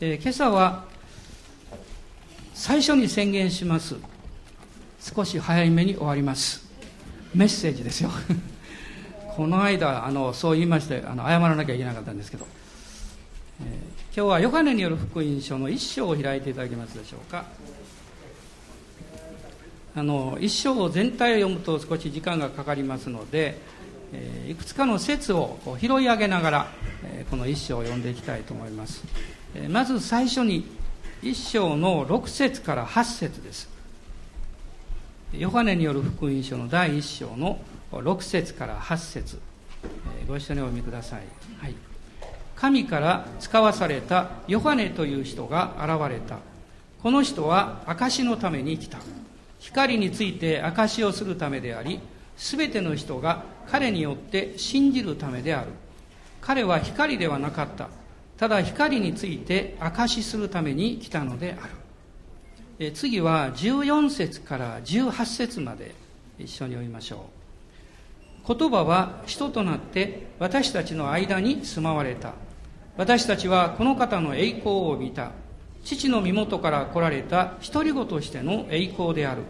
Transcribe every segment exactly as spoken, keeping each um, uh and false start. えー、今朝は最初に宣言します。少し早めに終わります。メッセージですよこの間あのそう言いましてあの謝らなきゃいけなかったんですけど、えー、今日はヨハネによる福音書の一章を開いていただけますでしょうか。あの一章を全体を読むと少し時間がかかりますので、えー、いくつかの節をこう拾い上げながら、えー、この一章を読んでいきたいと思います。えー、まず最初に一章の六節から八節です。ヨハネによる福音書の第一章の六節から八節、えー、ご一緒にお読みください。はい、神から使わされたヨハネという人が現れた。この人は証のために来た。光について証をするためであり、すべての人が彼によって信じるためである。彼は光ではなかった。ただ光について証しするために来たのである。え次はじゅうよん節からじゅうはち節まで一緒に読みましょう。言葉は人となって私たちの間に住まわれた。私たちはこの方の栄光を見た。父の身元から来られた独り子としての栄光である。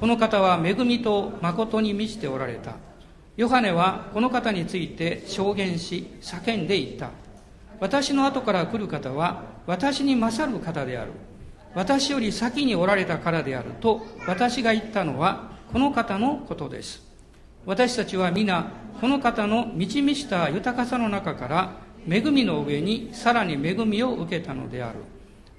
この方は恵みと誠に満ちておられた。ヨハネはこの方について証言し叫んでいった。私の後から来る方は私に勝る方である。私より先におられたからであると私が言ったのはこの方のことです。私たちは皆この方の満ち満ちた豊かさの中から恵みの上にさらに恵みを受けたのである。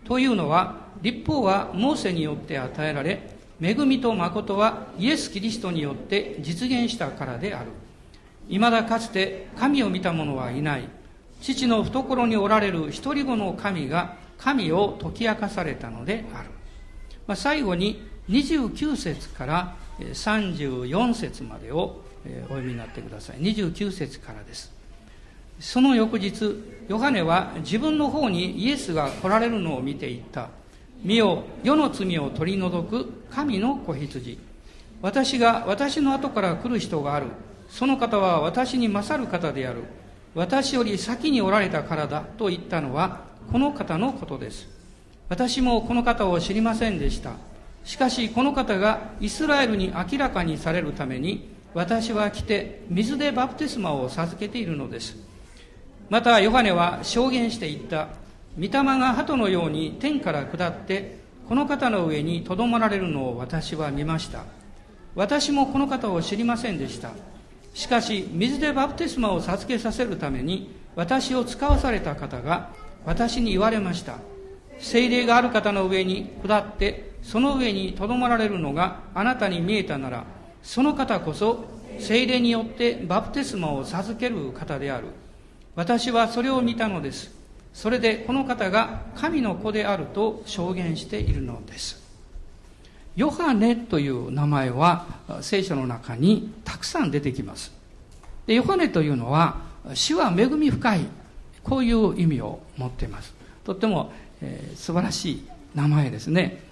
というのは律法はモーセによって与えられ、恵みと誠はイエス・キリストによって実現したからである。いまだかつて神を見た者はいない、父の懐におられる一人子の神が神を解き明かされたのである。まあ、最後ににじゅうきゅう節からさんじゅうよん節までをお読みになってください。にじゅうきゅう節からです。その翌日、ヨハネは自分の方にイエスが来られるのを見ていった。見よ、世の罪を取り除く神の子羊。私が私の後から来る人がある。その方は私に勝る方である。私より先におられたからだと言ったのはこの方のことです。私もこの方を知りませんでした。しかしこの方がイスラエルに明らかにされるために私は来て水でバプテスマを授けているのです。またヨハネは証言していった。御霊が鳩のように天から下ってこの方の上にとどまられるのを私は見ました。私もこの方を知りませんでした。しかし水でバプテスマを授けさせるために私を使わされた方が私に言われました。聖霊がある方の上に下ってその上にとどまられるのがあなたに見えたなら、その方こそ聖霊によってバプテスマを授ける方である。私はそれを見たのです。それでこの方が神の子であると証言しているのです。ヨハネという名前は聖書の中にたくさん出てきます。で、ヨハネというのは主は恵み深い、こういう意味を持っています。とっても、えー、素晴らしい名前ですね。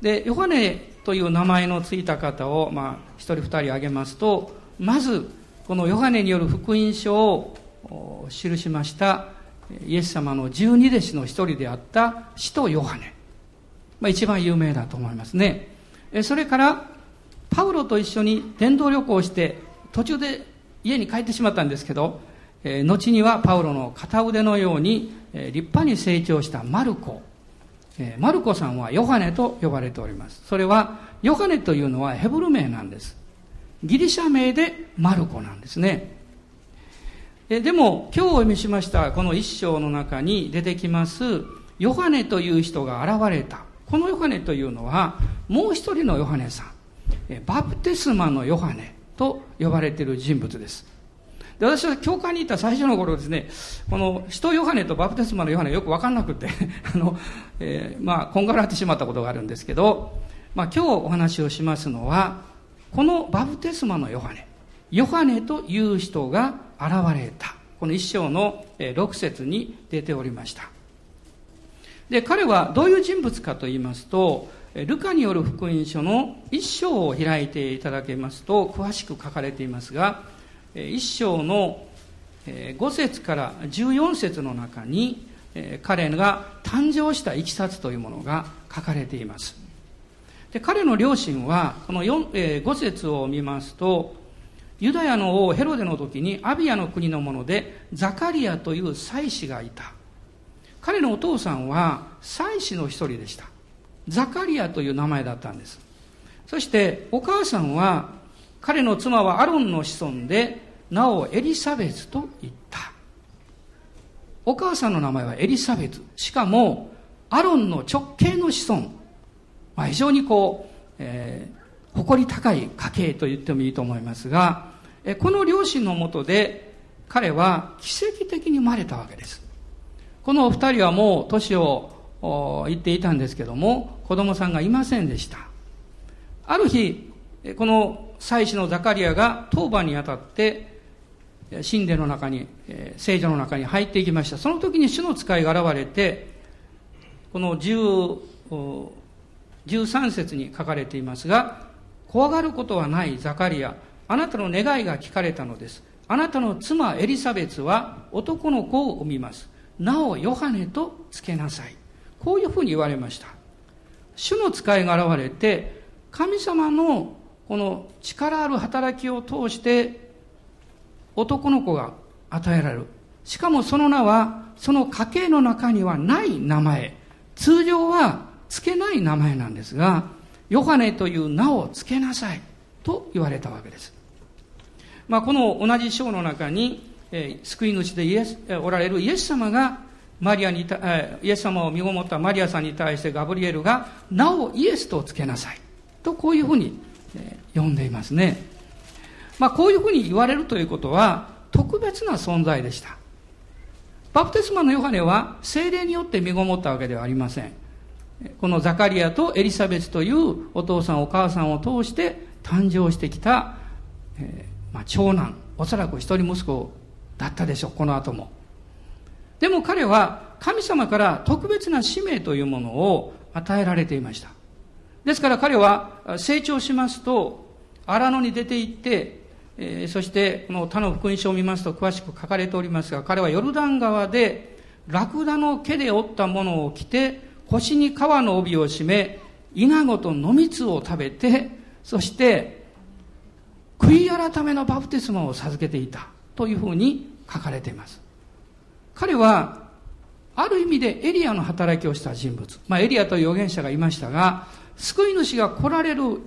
で、ヨハネという名前のついた方を、まあ、一人二人挙げますと、まずこのヨハネによる福音書を記しましたイエス様の十二弟子の一人であった使徒ヨハネ、まあ、一番有名だと思いますね。それからパウロと一緒に伝道旅行をして途中で家に帰ってしまったんですけど、後にはパウロの片腕のように立派に成長したマルコ、マルコさんはヨハネと呼ばれております。それはヨハネというのはヘブル名なんです。ギリシャ名でマルコなんですね。でも今日お読みしましたこの一章の中に出てきますヨハネという人が現れた。このヨハネというのはもう一人のヨハネさん、バプテスマのヨハネと呼ばれている人物です。で、私は教会に行った最初の頃ですね、この使徒ヨハネとバプテスマのヨハネよく分かんなくてあの、えー、まあこんがらってしまったことがあるんですけど、まあ、今日お話をしますのはこのバプテスマのヨハネ、ヨハネという人が現れた。この一章のろく節に出ておりました。で、彼はどういう人物かと言いますと、ルカによる福音書の一章を開いていただけますと詳しく書かれていますが、一章のご節からじゅうよん節の中にえー、彼が誕生したいきさつというものが書かれています。で、彼の両親はこのよん、えー、ご節を見ますと、ユダヤの王ヘロデの時にアビアの国のものでザカリアという祭司がいた。彼のお父さんは祭司の一人でした。ザカリアという名前だったんです。そしてお母さんは、彼の妻はアロンの子孫で、名をエリサベツと言った。お母さんの名前はエリサベツ、しかもアロンの直系の子孫、まあ、非常にこう、えー、誇り高い家系と言ってもいいと思いますが、えこの両親のもとで彼は奇跡的に生まれたわけです。このお二人はもう年をいっていたんですけども、子供さんがいませんでした。ある日、この祭司のザカリアが当番にあたって神殿の中に、聖女の中に入っていきました。その時に主の使いが現れて、このじゅうさん節に書かれていますが、怖がることはないザカリア、あなたの願いが聞かれたのです。あなたの妻エリサベツは男の子を産みます。なおヨハネとつけなさい。こういうふうに言われました。主の使いが現れて、神様のこの力ある働きを通して男の子が与えられる。しかもその名はその家系の中にはない名前、通常はつけない名前なんですが、ヨハネという名をつけなさいと言われたわけです。まあ、この同じ章の中に救い主でイエスおられるイエス様がマリアに、イエス様を身ごもったマリアさんに対してガブリエルが、なおイエスとつけなさいと、こういうふうに呼んでいますね。まあ、こういうふうに言われるということは特別な存在でした。バプテスマのヨハネは聖霊によって身ごもったわけではありません。このザカリアとエリサベツというお父さんお母さんを通して誕生してきた、えーまあ、長男、おそらく一人息子をだったでしょう。この後もでも彼は神様から特別な使命というものを与えられていました。ですから彼は成長しますと荒野に出て行って、えー、そしてこの他の福音書を見ますと詳しく書かれておりますが、彼はヨルダン川でラクダの毛で織ったものを着て、腰に革の帯を締め、イナゴと野蜜を食べて、そして悔い改めのバプテスマを授けていたというふうに書かれています。彼はある意味でエリアの働きをした人物、まあ、エリアという預言者がいましたが、救い主が来られる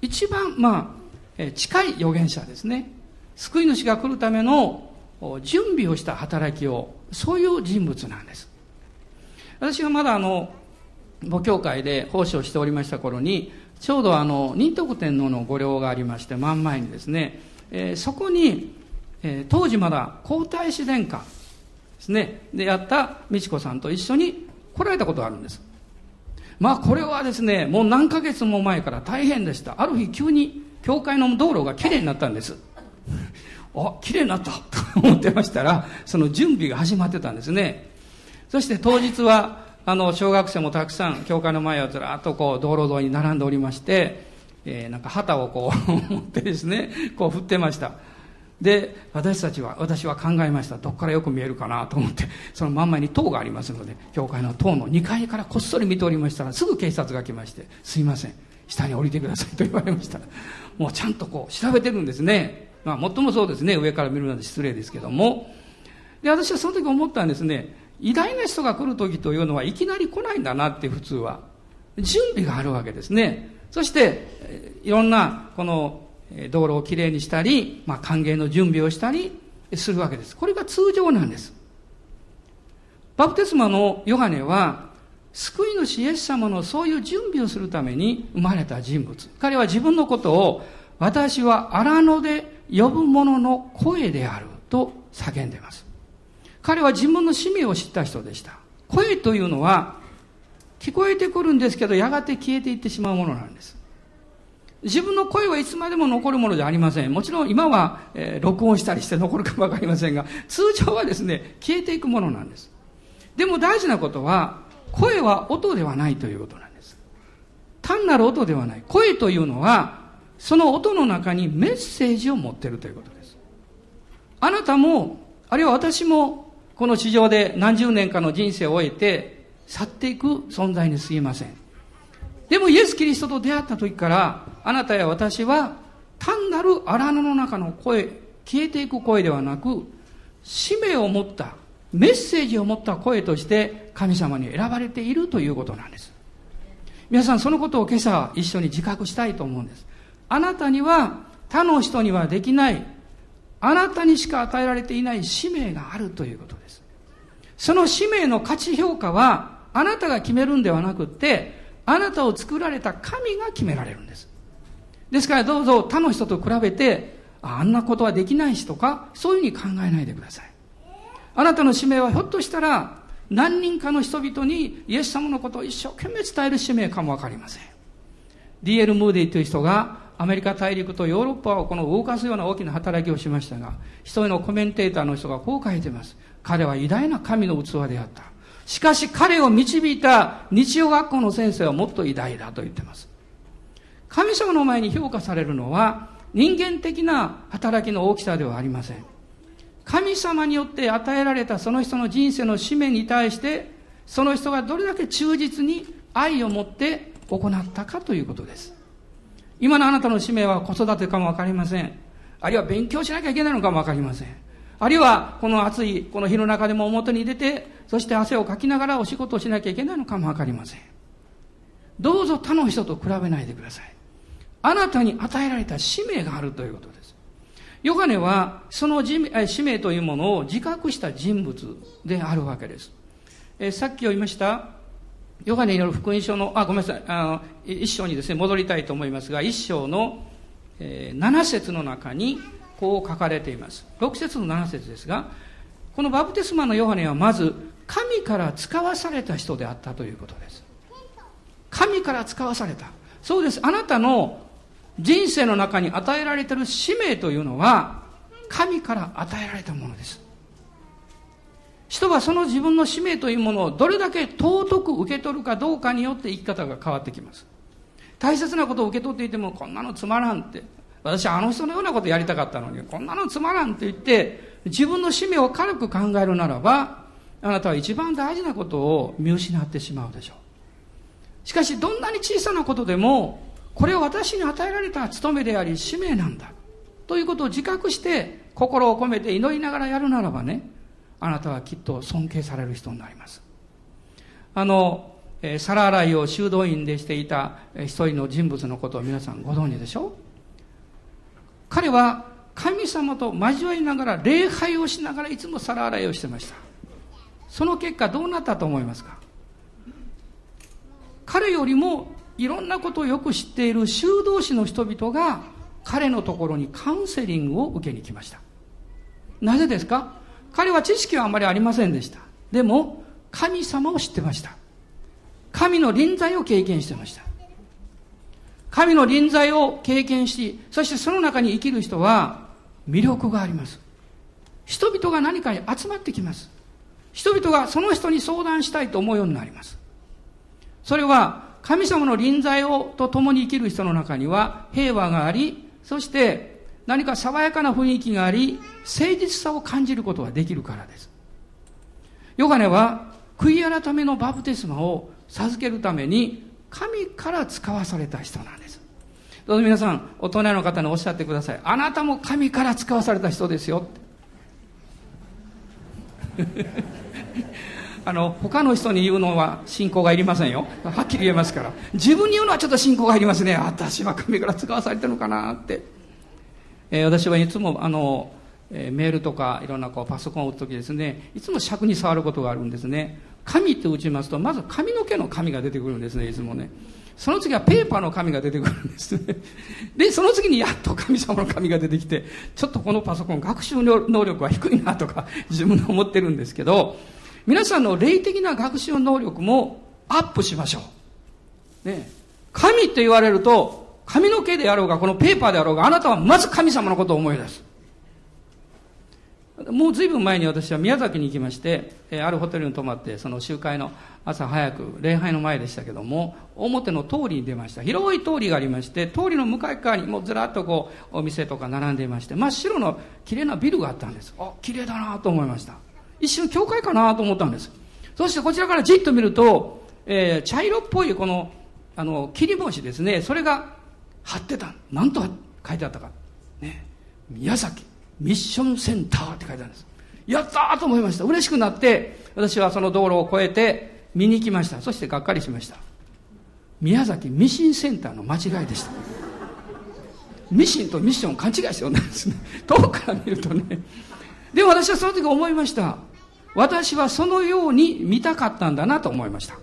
一番、まあ、近い預言者ですね。救い主が来るための準備をした働きを、そういう人物なんです。私がまだあの母教会で奉仕をしておりました頃に、ちょうどあの仁徳天皇の御陵がありまして、真ん前にですね、えー、そこにえー、当時まだ皇太子殿下ですね、でやった美智子さんと一緒に来られたことがあるんです。まあこれはですね、もう何ヶ月も前から大変でした。ある日急に教会の道路がきれいになったんですあ、きれいになったと思ってましたら、その準備が始まってたんですね。そして当日はあの小学生もたくさん教会の前をずらっとこう道路沿いに並んでおりまして、えー、なんか旗をこう持ってですね、こう振ってました。で、私たちは、私は考えました。どこからよく見えるかなと思って、その真ん前に塔がありますので、教会の塔のにかいからこっそり見ておりましたら、すぐ警察が来まして、すいません、下に降りてくださいと言われました。もうちゃんとこう調べてるんですね。まあ、もっともそうですね、上から見るなんて失礼ですけども。で、私はその時思ったんですね、偉大な人が来る時というのはいきなり来ないんだなって普通は。準備があるわけですね。そして、いろんな、この、道路をきれいにしたり、まあ、歓迎の準備をしたりするわけです。これが通常なんです。バプテスマのヨハネは救い主イエス様のそういう準備をするために生まれた人物。彼は自分のことを、私は荒野で呼ぶ者の声であると叫んでいます。彼は自分の使命を知った人でした。声というのは聞こえてくるんですけど、やがて消えていってしまうものなんです。自分の声はいつまでも残るものじゃありません。もちろん今は、えー、録音したりして残るかわかりませんが、通常はですね、消えていくものなんです。でも大事なことは、声は音ではないということなんです。単なる音ではない。声というのは、その音の中にメッセージを持っているということです。あなたも、あるいは私も、この地上で何十年かの人生を終えて去っていく存在に過ぎません。でもイエス・キリストと出会った時からあなたや私は単なる荒野の中の声、消えていく声ではなく、使命を持ったメッセージを持った声として神様に選ばれているということなんです。皆さん、そのことを今朝一緒に自覚したいと思うんです。あなたには他の人にはできない、あなたにしか与えられていない使命があるということです。その使命の価値評価はあなたが決めるんではなくって、あなたを作られた神が決められるんです。ですからどうぞ他の人と比べて あ, あんなことはできないしとか、そういうふうに考えないでください。あなたの使命はひょっとしたら何人かの人々にイエス様のことを一生懸命伝える使命かもわかりません。 ディーエル ムーディという人がアメリカ大陸とヨーロッパをこの動かすような大きな働きをしましたが、一人のコメンテーターの人がこう書いています。彼は偉大な神の器であった。しかし彼を導いた日曜学校の先生はもっと偉大だと言っています。神様の前に評価されるのは人間的な働きの大きさではありません。神様によって与えられたその人の人生の使命に対して、その人がどれだけ忠実に愛を持って行ったかということです。今のあなたの使命は子育てかもわかりません。あるいは勉強しなきゃいけないのかもわかりません。あるいはこの暑いこの日の中でも表に出て、そして汗をかきながらお仕事をしなきゃいけないのかもわかりません。どうぞ他の人と比べないでください。あなたに与えられた使命があるということです。ヨハネはその使命というものを自覚した人物であるわけです。えさっき言いましたヨハネによる福音書の、あ、ごめんなさい、あの、一章にですね、戻りたいと思いますが、一章の、えー、なな節の中に、こう書かれています。ろく節のなな節ですが、このバプテスマのヨハネはまず、神から使わされた人であったということです。神から使わされた。そうです。あなたの人生の中に与えられている使命というのは、神から与えられたものです。人はその自分の使命というものをどれだけ尊く受け取るかどうかによって生き方が変わってきます。大切なことを受け取っていても、こんなのつまらんって、私はあの人のようなことやりたかったのにこんなのつまらんって言って自分の使命を軽く考えるならば、あなたは一番大事なことを見失ってしまうでしょう。しかしどんなに小さなことでも、これは私に与えられた務めであり使命なんだということを自覚して心を込めて祈りながらやるならばね、あなたはきっと尊敬される人になります。あの、えー、皿洗いを修道院でしていた、えー、一人の人物のことを皆さんご存知でしょう。彼は神様と交わりながら礼拝をしながらいつも皿洗いをしてました。その結果どうなったと思いますか。彼よりもいろんなことをよく知っている修道士の人々が彼のところにカウンセリングを受けに来ました。なぜですか。彼は知識はあまりありませんでした。でも、神様を知ってました。神の臨在を経験してました。神の臨在を経験し、そしてその中に生きる人は魅力があります。人々が何かに集まってきます。人々がその人に相談したいと思うようになります。それは、神様の臨在をと共に生きる人の中には平和があり、そして、何か爽やかな雰囲気があり、誠実さを感じることができるからです。ヨハネは悔い改めのバプテスマを授けるために神から使わされた人なんです。どうぞ皆さん、お隣の方におっしゃってください。あなたも神から使わされた人ですよって。あの、他の人に言うのは信仰がいりませんよ。はっきり言えますから。自分に言うのはちょっと信仰がいりますね。私は神から使わされたのかなって。えー、私はいつもあの、えー、メールとかいろんなこうパソコンを打つときですね、いつも尺に触ることがあるんですね。紙って打ちますと、まず髪の毛の紙が出てくるんですね、いつもね。その次はペーパーの紙が出てくるんですね。で、その次にやっと神様の紙が出てきて、ちょっとこのパソコン学習能力は低いなとか自分は思ってるんですけど、皆さんの霊的な学習能力もアップしましょう。ね、神って言われると、髪の毛であろうが、このペーパーであろうが、あなたはまず神様のことを思い出す。もう随分前に私は宮崎に行きまして、えー、あるホテルに泊まって、その集会の朝早く、礼拝の前でしたけども、表の通りに出ました。広い通りがありまして、通りの向かい側にもうずらっとこう、お店とか並んでいまして、真っ白の綺麗なビルがあったんです。あ、綺麗だなと思いました。一種の教会かなと思ったんです。そしてこちらからじっと見ると、えー、茶色っぽいこの、あの、切り餅ですね。それが貼ってた。なんと書いてあったか。ね。宮崎ミッションセンターって書いてあるんです。やったーと思いました。嬉しくなって、私はその道路を越えて見に行きました。そしてがっかりしました。宮崎ミシンセンターの間違いでした。ミシンとミッションを勘違いしておんですね。遠くから見るとね。でも私はその時思いました。私はそのように見たかったんだなと思いました。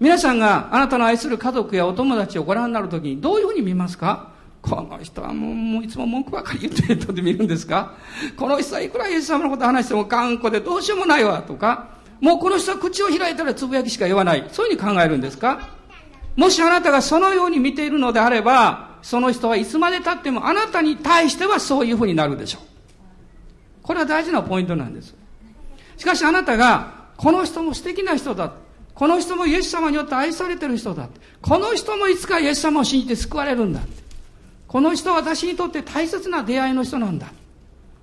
皆さんがあなたの愛する家族やお友達をご覧になるときにどういうふうに見ますか？この人はもう、もういつも文句ばかり言ってる人で見るんですか？この人はいくらイエス様のこと話しても頑固でどうしようもないわとか、もうこの人は口を開いたらつぶやきしか言わない。そういうふうに考えるんですか？もしあなたがそのように見ているのであれば、その人はいつまで経ってもあなたに対してはそういうふうになるでしょう。これは大事なポイントなんです。しかしあなたが、この人も素敵な人だ。この人もイエス様によって愛されてる人だ。この人もいつかイエス様を信じて救われるんだ。この人は私にとって大切な出会いの人なんだ。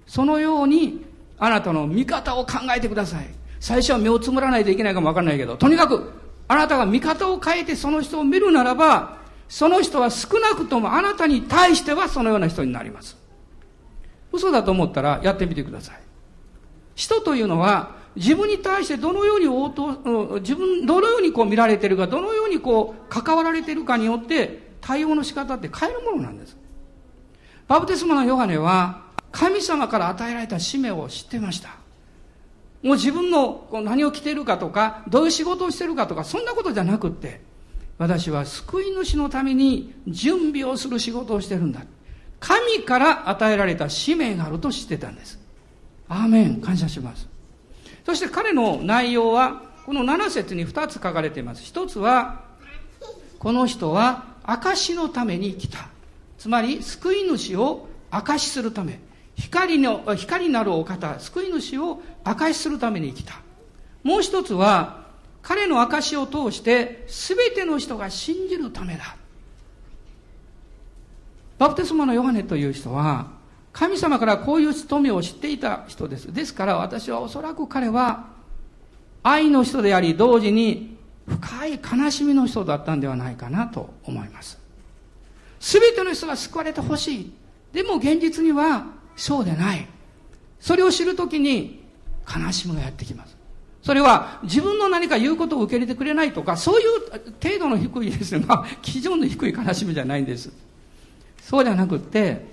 そのようにあなたの見方を考えてください。最初は目をつむらないといけないかもわからないけど、とにかくあなたが見方を変えてその人を見るならば、その人は少なくともあなたに対してはそのような人になります。嘘だと思ったらやってみてください。人というのは自分に対してどのように応答、自分どのようにこう見られているか、どのようにこう関わられているかによって対応の仕方って変えるものなんです。バプテスマのヨハネは神様から与えられた使命を知ってました。もう自分の何を着ているかとか、どういう仕事をしているかとか、そんなことじゃなくって、私は救い主のために準備をする仕事をしているんだ。神から与えられた使命があると知ってたんです。アーメン。感謝します。そして彼の内容はこのなな節にふたつ書かれています。ひとつは、この人は証のために来た。つまり救い主を証しするため、光の、光なるお方、救い主を証しするために来た。もう一つは、彼の証しを通して全ての人が信じるためだ。バプテスマのヨハネという人は神様からこういう務めを知っていた人です。ですから私はおそらく彼は愛の人であり、同時に深い悲しみの人だったんではないかなと思います。すべての人が救われてほしい。でも現実にはそうでない。それを知るときに悲しみがやってきます。それは自分の何か言うことを受け入れてくれないとか、そういう程度の低いですね、まあ基準の低い悲しみじゃないんです。そうじゃなくって、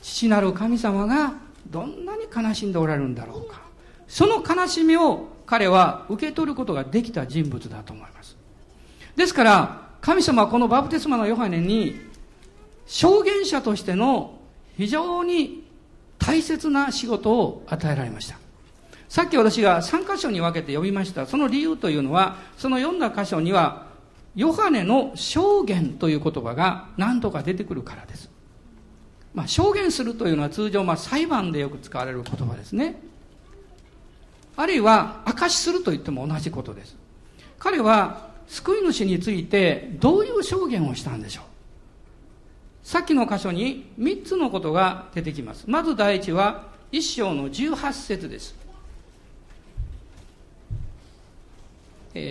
父なる神様がどんなに悲しんでおられるんだろうか、その悲しみを彼は受け取ることができた人物だと思います。ですから神様はこのバプテスマのヨハネに証言者としての非常に大切な仕事を与えられました。さっき私がさん箇所に分けて読みました。その理由というのは、その読んだ箇所には、ヨハネの証言という言葉が何度か出てくるからです。まあ、証言するというのは通常、まあ、裁判でよく使われる言葉ですね。あるいは、証しすると言っても同じことです。彼は救い主についてどういう証言をしたんでしょう。さっきの箇所にみっつのことが出てきます。まず第一は、一章のじゅうはち節です。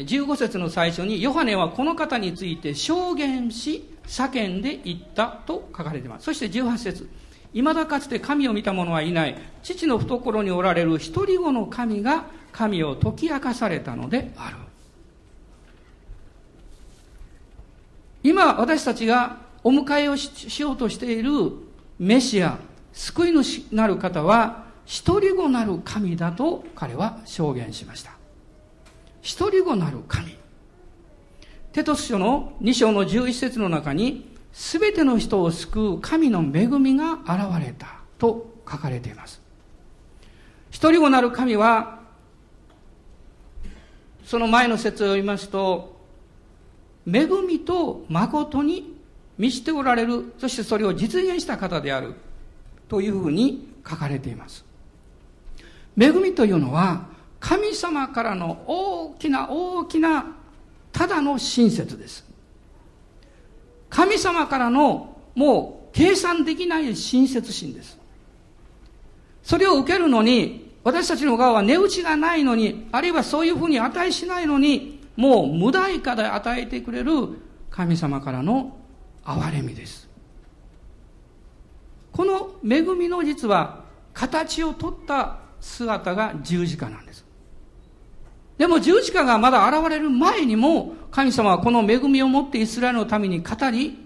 じゅうご節の最初に、ヨハネはこの方について証言し、叫んで言ったと書かれています。そしてじゅうはち節、いまだかつて神を見た者はいない、父の懐におられる一人子の神が神を解き明かされたのである。今、私たちがお迎えを し, しようとしているメシア、救い主なる方は一人子なる神だと彼は証言しました。一人子なる神。テトス書のに章のじゅういち節の中に、すべての人を救う神の恵みが現れたと書かれています。一人子なる神は、その前の節を読みますと、恵みと誠に満ちておられる、そしてそれを実現した方であるというふうに書かれています。恵みというのは神様からの大きな大きなただの親切です。神様からのもう計算できない親切心です。それを受けるのに私たちの側は値打ちがないのに、あるいはそういうふうに値しないのに、もう無代価で与えてくれる神様からの憐れみです。この恵みの実は、形をとった姿が十字架なんです。でも十字架がまだ現れる前にも、神様はこの恵みを持ってイスラエルのために語り、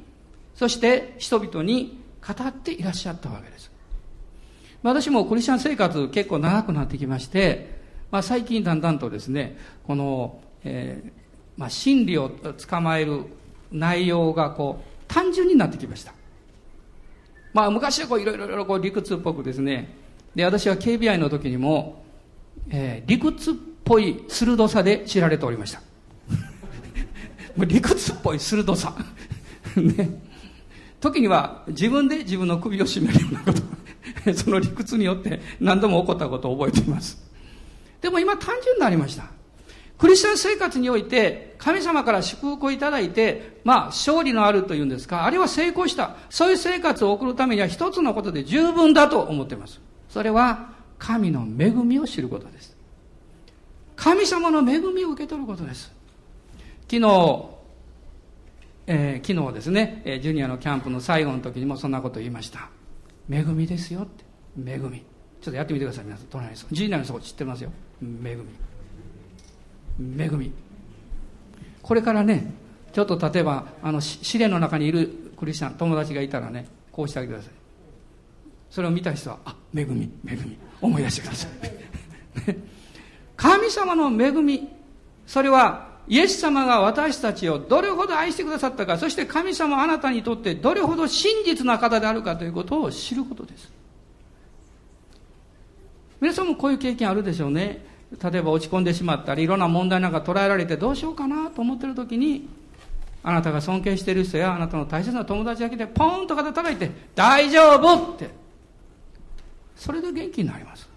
そして人々に語っていらっしゃったわけです。私もクリスチャン生活結構長くなってきまして、まあ、最近だんだんとですね、この、えーまあ、真理を捕まえる内容がこう単純になってきました。まあ、昔はこういろいろこう理屈っぽくですね、で私は ケービーアイ の時にも、えー、理屈っぽい鋭さで知られておりました。もう理屈っぽい鋭さ、ね、時には自分で自分の首を絞めるようなことその理屈によって何度も起こったことを覚えています。でも今単純になりました。クリスチャン生活において神様から祝福をいただいて、まあ勝利のあるというんですか、あるいは成功した、そういう生活を送るためには一つのことで十分だと思っています。それは神の恵みを知ることです。神様の恵みを受け取ることです。昨日、えー、昨日ですね、ジュニアのキャンプの最後の時にもそんなことを言いました。恵みですよって、恵み。ちょっとやってみてください、皆さん。隣の人、ジーナの人知ってますよ。恵み。恵み。これからね、ちょっと例えば、あの試練の中にいるクリスチャン、友達がいたらね、こうしてあげてください。それを見た人は、あ、恵み、恵み。思い出してください。神様の恵み。それは、イエス様が私たちをどれほど愛してくださったか、そして神様はあなたにとってどれほど真実な方であるかということを知ることです。皆さんもこういう経験あるでしょうね。例えば落ち込んでしまったり、いろんな問題なんか捉えられてどうしようかなと思っているときに、あなたが尊敬している人やあなたの大切な友達が来てポーンと肩叩いて大丈夫って、それで元気になります。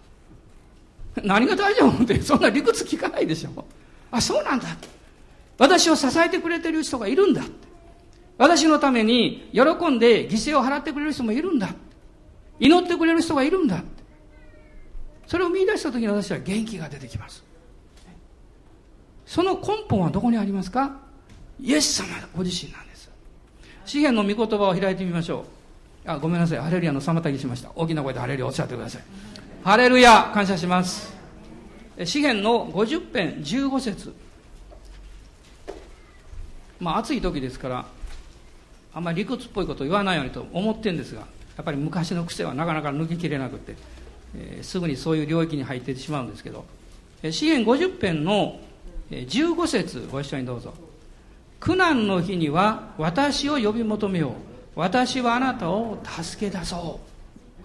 何が大丈夫ってそんな理屈聞かないでしょ。あ、そうなんだ。私を支えてくれてる人がいるんだ。私のために喜んで犠牲を払ってくれる人もいるんだ。祈ってくれる人がいるんだ。それを見出した時に私は元気が出てきます。その根本はどこにありますか？イエス様ご自身なんです。詩篇の御言葉を開いてみましょう。あ、ごめんなさい。ハレルヤの妨げしました。大きな声でハレルヤおっしゃってください。ハレルヤ感謝します。詩篇のごじゅっぺんじゅうごせつ。まあ、暑い時ですからあんまり理屈っぽいことを言わないようにと思ってるんですが、やっぱり昔の癖はなかなか抜けきれなくて、えー、すぐにそういう領域に入っていってしまうんですけど、詩篇ごじゅっぺんのじゅうごせつご一緒にどうぞ。苦難の日には私を呼び求めよう、私はあなたを助け出そ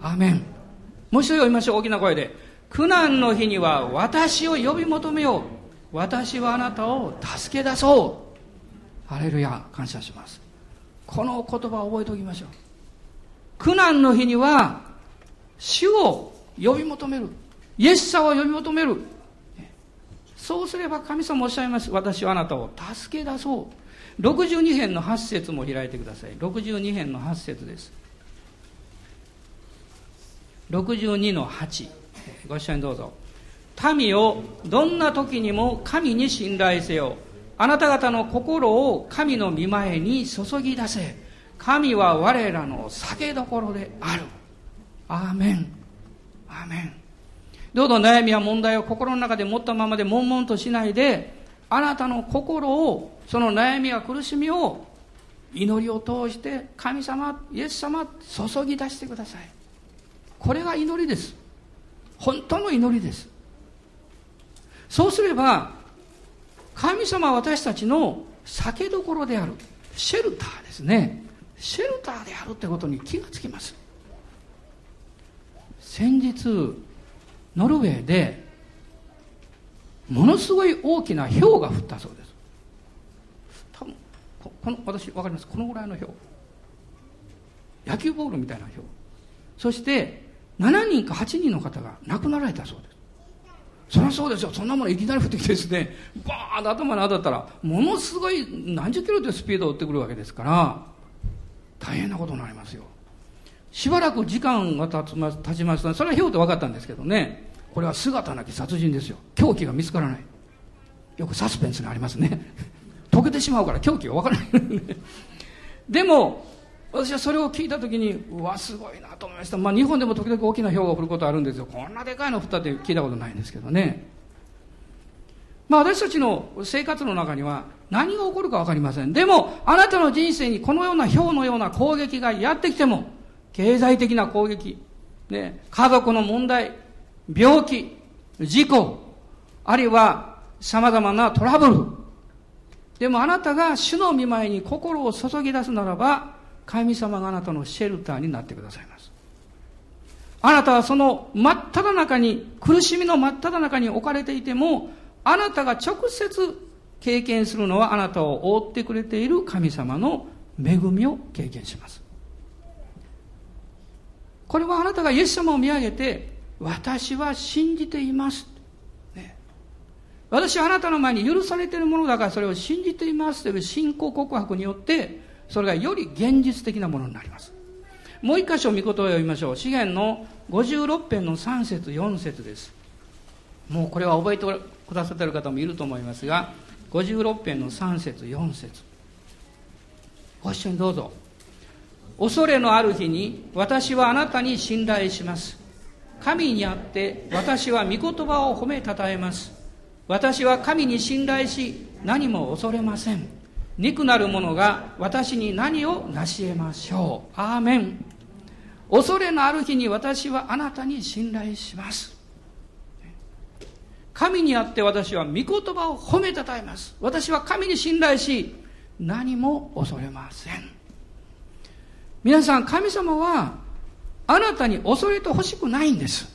う。アーメン。もう一度読みましょう、大きな声で。苦難の日には私を呼び求めよう、私はあなたを助け出そう。ハレルヤ感謝します。この言葉を覚えておきましょう。苦難の日には主を呼び求める、イエス様を呼び求める。そうすれば神様おっしゃいます。私はあなたを助け出そう。ろくじゅうにへんのはっせつも開いてください。ろくじゅうにへんのはっせつです。ろくじゅうにのはち、ご一緒にどうぞ。民をどんな時にも神に信頼せよ、あなた方の心を神の御前に注ぎ出せ。神は我らの酒どころである。アーメン。アーメン。どうぞ悩みや問題を心の中で持ったままで悶々としないで、あなたの心を、その悩みや苦しみを祈りを通して神様、イエス様、注ぎ出してください。これが祈りです。本当の祈りです。そうすれば、神様は私たちの酒どころである、シェルターですね。シェルターであるってことに気がつきます。先日ノルウェーでものすごい大きなひょうが降ったそうです。多分この私分かります。このぐらいのひょう、野球ボールみたいなひょう。そしてななにんかはちにんの方が亡くなられたそうです。そりゃそうですよ。そんなものいきなり降ってきてですね、バーンと頭に当たったら、ものすごい何十キロというスピードを打ってくるわけですから、大変なことになりますよ。しばらく時間が経ちました。それはひょうって分かったんですけどね。これは姿なき殺人ですよ。凶器が見つからない。よくサスペンスがありますね。溶けてしまうから凶器がわからないでも私はそれを聞いた時にうわすごいなと思いました。まあ日本でも時々大きなひょうが降ることあるんですよ。こんなでかいの降ったって聞いたことないんですけどね。まあ私たちの生活の中には何が起こるかわかりません。でもあなたの人生にこのようなひょうのような攻撃がやってきても、経済的な攻撃、ね、家族の問題、病気、事故、あるいは様々なトラブル。でもあなたが主の御前に心を注ぎ出すならば、神様があなたのシェルターになってくださいます。あなたはその真っ只中に、苦しみの真っ只中に置かれていても、あなたが直接経験するのはあなたを覆ってくれている神様の恵みを経験します。これはあなたがイエス様を見上げて、私は信じています、ね、私はあなたの前に許されているものだからそれを信じていますという信仰告白によってそれがより現実的なものになります。もう一箇所御言葉を読みましょう。詩篇のごじゅうろく編のさん節よん節です。もうこれは覚えてくださっている方もいると思いますが、ごじゅうろく編のさん節よん節、ご一緒にどうぞ。恐れのある日に私はあなたに信頼します。神にあって私は御言葉を褒めたたえます。私は神に信頼し何も恐れません。憎なる者が私に何を成し得ましょう。アーメン。恐れのある日に私はあなたに信頼します。神にあって私は御言葉を褒めたたえます。私は神に信頼し何も恐れません。皆さん、神様はあなたに恐れてほしくないんです。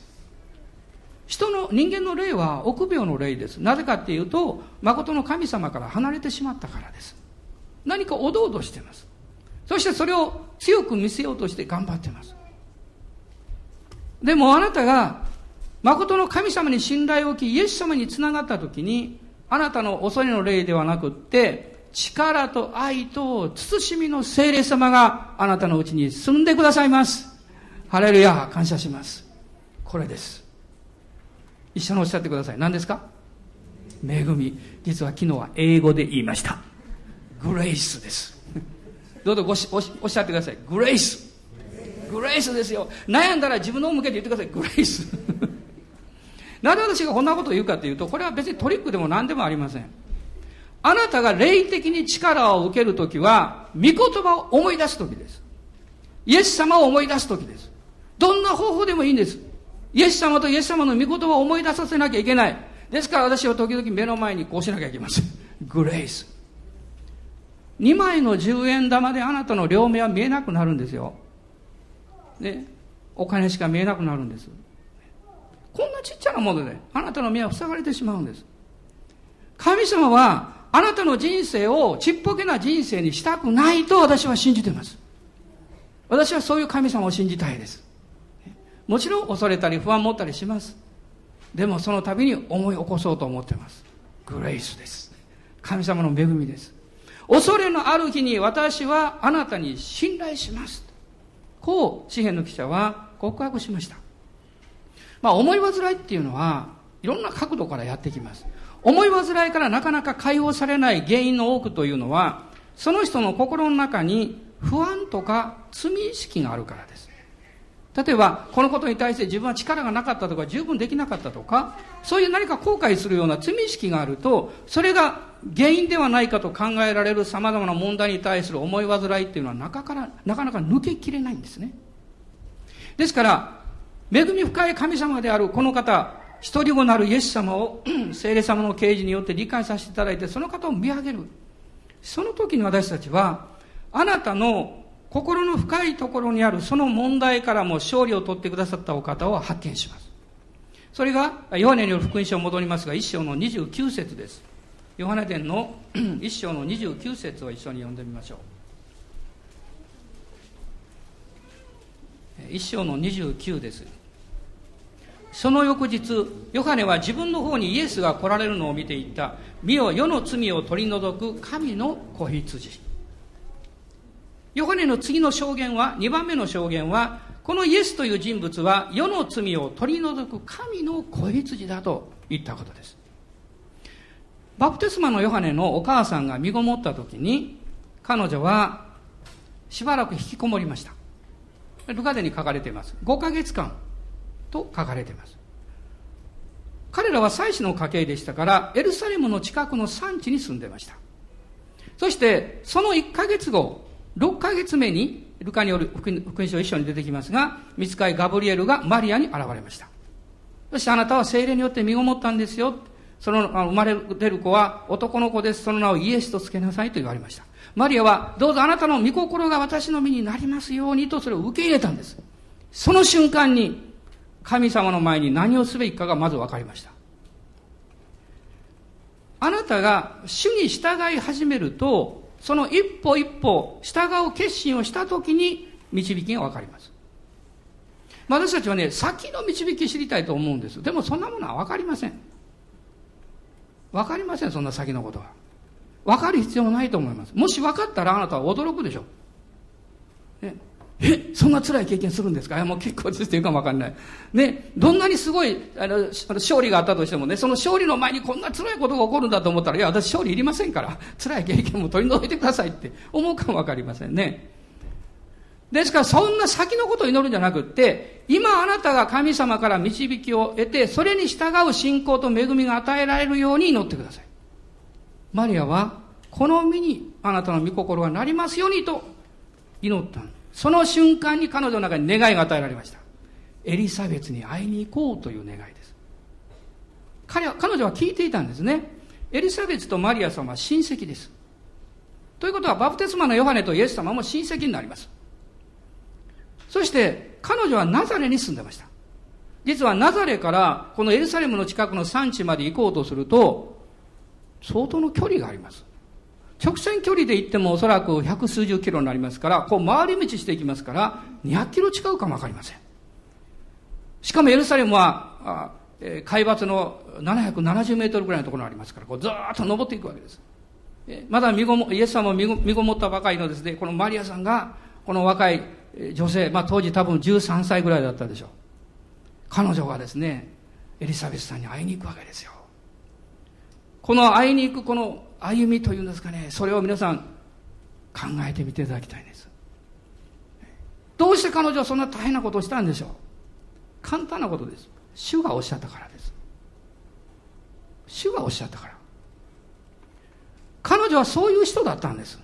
人の、人間の霊は臆病の霊です。なぜかっていうと、誠の神様から離れてしまったからです。何かおどおどしています。そしてそれを強く見せようとして頑張っています。でもあなたが、誠の神様に信頼を置き、イエス様につながったときに、あなたの恐れの霊ではなくって、力と愛と慎みの聖霊様があなたのうちに住んでくださいます。ハレルヤ、感謝します。これです。一緒におっしゃってください。何ですか？恵み。実は昨日は英語で言いました。グレイスです。どうぞごし お, しおっしゃってください。グレイス。グレイスですよ。悩んだら自分の向けて言ってください。グレイス。なんで私がこんなことを言うかというと、これは別にトリックでも何でもありません。あなたが霊的に力を受けるときは、御言葉を思い出すときです。イエス様を思い出すときです。どんな方法でもいいんです。イエス様とイエス様の御言葉を思い出させなきゃいけない。ですから私は時々目の前にこうしなきゃいけません。グレイス。にまいのじゅうえん玉であなたの両目は見えなくなるんですよ。ね。お金しか見えなくなるんです。こんなちっちゃなものであなたの目は塞がれてしまうんです。神様はあなたの人生をちっぽけな人生にしたくないと私は信じています。私はそういう神様を信じたいです。もちろん恐れたり不安持ったりします。でもその度に思い起こそうと思っています。グレイスです。神様の恵みです。恐れのある日に私はあなたに信頼します。こう、詩篇の記者は告白しました。まあ、思い煩いっていうのはいろんな角度からやってきます。思い煩いからなかなか解放されない原因の多くというのは、その人の心の中に不安とか罪意識があるからです。例えばこのことに対して自分は力がなかったとか十分できなかったとか、そういう何か後悔するような罪意識があると、それが原因ではないかと考えられる様々な問題に対する思い煩いっていうのは中からなかなか抜けきれないんですね。ですから恵み深い神様であるこの方一人子なるイエス様を聖霊様の啓示によって理解させていただいて、その方を見上げる、その時に私たちはあなたの心の深いところにあるその問題からも勝利を取ってくださったお方を発見します。それがヨハネによる福音書に戻りますが、いっ章のにじゅうきゅう節です。ヨハネ伝のいっ章のにじゅうきゅう節を一緒に読んでみましょう。いっ章のにじゅうきゅうです。その翌日、ヨハネは自分の方にイエスが来られるのを見ていった。見よ、世の罪を取り除く神の子羊。ヨハネの次の証言は、にばんめの証言は、このイエスという人物は世の罪を取り除く神の子羊だと言ったことです。バプテスマのヨハネのお母さんが身ごもった時に、彼女はしばらく引きこもりました。ルカ伝に書かれています。ごかげつかんと書かれています。彼らは祭司の家系でしたから、エルサレムの近くの山地に住んでました。そしてそのいっかげつご、ろっかげつめにルカによる福音書一緒に出てきますが、御使いガブリエルがマリアに現れました。そしてあなたは聖霊によって身ごもったんですよ。その生まれ出る子は男の子です。その名をイエスとつけなさいと言われました。マリアはどうぞあなたの御心が私の身になりますようにとそれを受け入れたんです。その瞬間に神様の前に何をすべきかがまず分かりました。あなたが主に従い始めると、その一歩一歩従う決心をしたときに導きがわかります。私たちはね、先の導き知りたいと思うんです。でもそんなものはわかりません。わかりません。そんな先のことはわかる必要もないと思います。もしわかったらあなたは驚くでしょう、ね、え、そんな辛い経験するんですか。いや、もう結構ですというかわかんない、ね、どんなにすごいあの勝利があったとしてもね、その勝利の前にこんな辛いことが起こるんだと思ったら、いや私勝利いりませんから辛い経験も取り除いてくださいって思うかもわかりませんね。ですからそんな先のことを祈るんじゃなくって、今あなたが神様から導きを得て、それに従う信仰と恵みが与えられるように祈ってください。マリアはこの身にあなたの御心がなりますようにと祈ったんです。その瞬間に彼女の中に願いが与えられました。エリザベスに会いに行こうという願いです。彼は彼女は聞いていたんですね。エリザベスとマリア様は親戚です。ということはバプテスマのヨハネとイエス様も親戚になります。そして彼女はナザレに住んでました。実はナザレからこのエルサレムの近くの産地まで行こうとすると相当の距離があります。直線距離で行ってもおそらく百数十キロになりますから、こう回り道していきますからにひゃくキロ近くかもわかりません。しかもエルサレムは海抜のななひゃくななじゅうメートルぐらいのところにありますから、こうずーっと登っていくわけです。まだ身ごもイエス様も身ご、身ごもったばかりのですね、このマリアさんが、この若い女性、まあ当時多分じゅうさんさいぐらいだったでしょう。彼女がですね、エリザベスさんに会いに行くわけですよ。この会いに行くこの歩みというんですかね、それを皆さん考えてみていただきたいんです。どうして彼女はそんな大変なことをしたんでしょう。簡単なことです。主がおっしゃったからです。主がおっしゃったから。彼女はそういう人だったんです。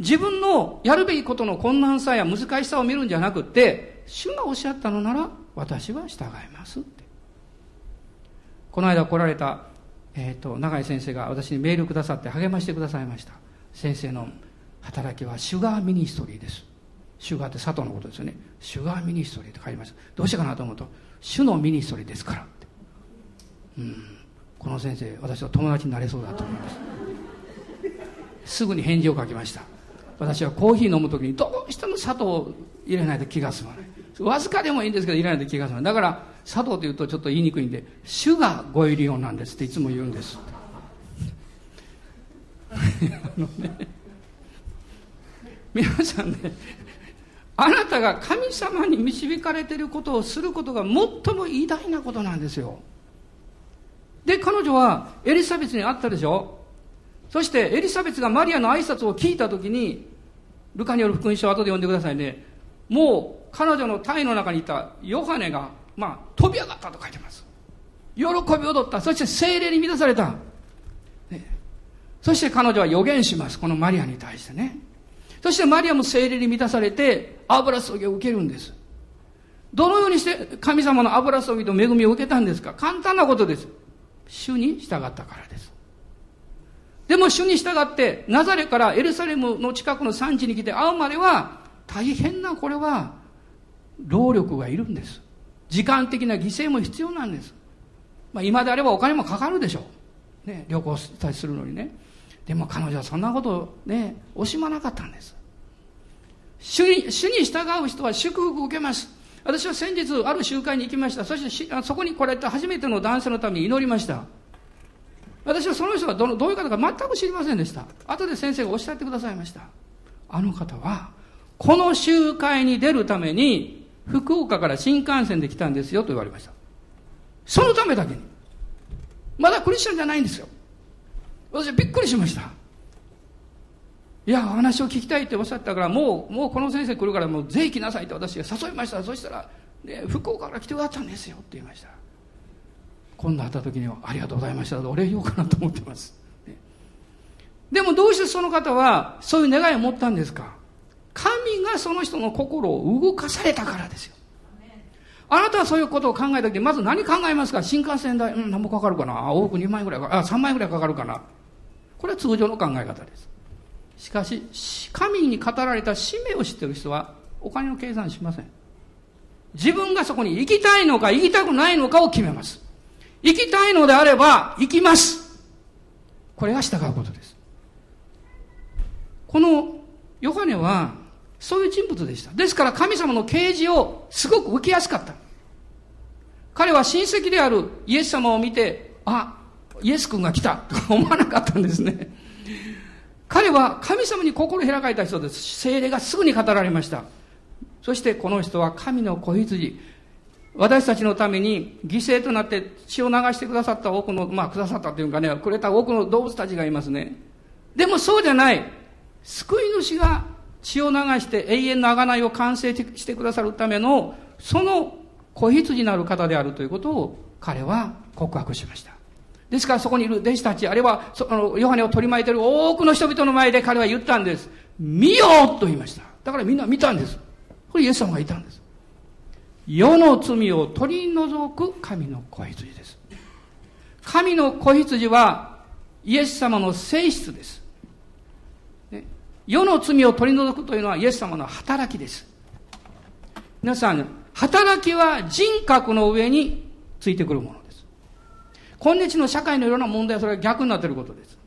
自分のやるべきことの困難さや難しさを見るんじゃなくって、主がおっしゃったのなら私は従いますって。この間来られたえーと、永井先生が私にメールくださって励ましてくださいました。先生の働きはシュガーミニストリーです。シュガーって佐藤のことですよね。シュガーミニストリーって書いてました。どうしてかなと思うと、主のミニストリーですからって。うん、この先生私は友達になれそうだと思います。すぐに返事を書きました。私はコーヒー飲むときにどうしても砂糖を入れないと気が済まない。わずかでもいいんですけど入れないと気が済まない。だから砂糖というとちょっと言いにくいんで、主がご入り用なんですっていつも言うんですあのね、皆さんね、あなたが神様に導かれていることをすることが最も偉大なことなんですよ。で、彼女はエリザベスに会ったでしょ。そしてエリザベスがマリアの挨拶を聞いたときに、ルカによる福音書を後で読んでくださいね。もう彼女の体の中にいたヨハネがまあ飛び上がったと書いてます。喜び踊った。そして聖霊に満たされた、ね、そして彼女は予言します。このマリアに対してね。そしてマリアも聖霊に満たされて油注ぎを受けるんです。どのようにして神様の油注ぎと恵みを受けたんですか。簡単なことです。主に従ったからです。でも主に従ってナザレからエルサレムの近くの産地に来て会うまでは大変な、これは労力がいるんです。時間的な犠牲も必要なんです。まあ、今であればお金もかかるでしょう、ね、旅行したりするのにね。でも彼女はそんなことを、ね、惜しまなかったんです。主に、主に従う人は祝福を受けます。私は先日ある集会に行きました。そしてそこに来られた初めての男性のために祈りました。私はその人が ど, どういう方か全く知りませんでした。後で先生がおっしゃってくださいました。あの方はこの集会に出るために福岡から新幹線で来たんですよと言われました。そのためだけに。まだクリスチャンじゃないんですよ。私びっくりしました。いや、お話を聞きたいっておっしゃったから、もうもうこの先生来るからもうぜひ来なさいと私が誘いました。そしたら、ね、福岡から来てくださったんですよって言いました。今度会った時にはありがとうございましたとお礼言おうかなと思ってます、ね、でもどうしてその方はそういう願いを持ったんですか。神がその人の心を動かされたからですよ。あなたはそういうことを考えた時にまず何考えますか。新幹線代、うん、何もかかるかな、往復にまん円ぐらいか、あさんまん円ぐらいかかるかな。これは通常の考え方です。しかし神に語られた使命を知っている人はお金の計算しません。自分がそこに行きたいのか行きたくないのかを決めます。行きたいのであれば行きます。これが従うことです。このヨハネはそういう人物でした。ですから神様の啓示をすごく受けやすかった。彼は親戚であるイエス様を見て、あ、イエス君が来たとか思わなかったんですね。彼は神様に心を開かれた人です。聖霊がすぐに語られました。そしてこの人は神の子羊、私たちのために犠牲となって血を流してくださった多くの、まあくださったというかね、くれた多くの動物たちがいますね。でもそうじゃない、救い主が血を流して永遠の贖いを完成してくださるためのその子羊なる方であるということを彼は告白しました。ですからそこにいる弟子たち、あれはそあのヨハネを取り巻いている多くの人々の前で彼は言ったんです。見よと言いました。だからみんな見たんです。これイエス様がいたんです。世の罪を取り除く神の子羊です。神の子羊はイエス様の性質です、ね、世の罪を取り除くというのはイエス様の働きです。皆さん、働きは人格の上についてくるもの。今日の社会のいろんな問題はそれが逆になっていることです。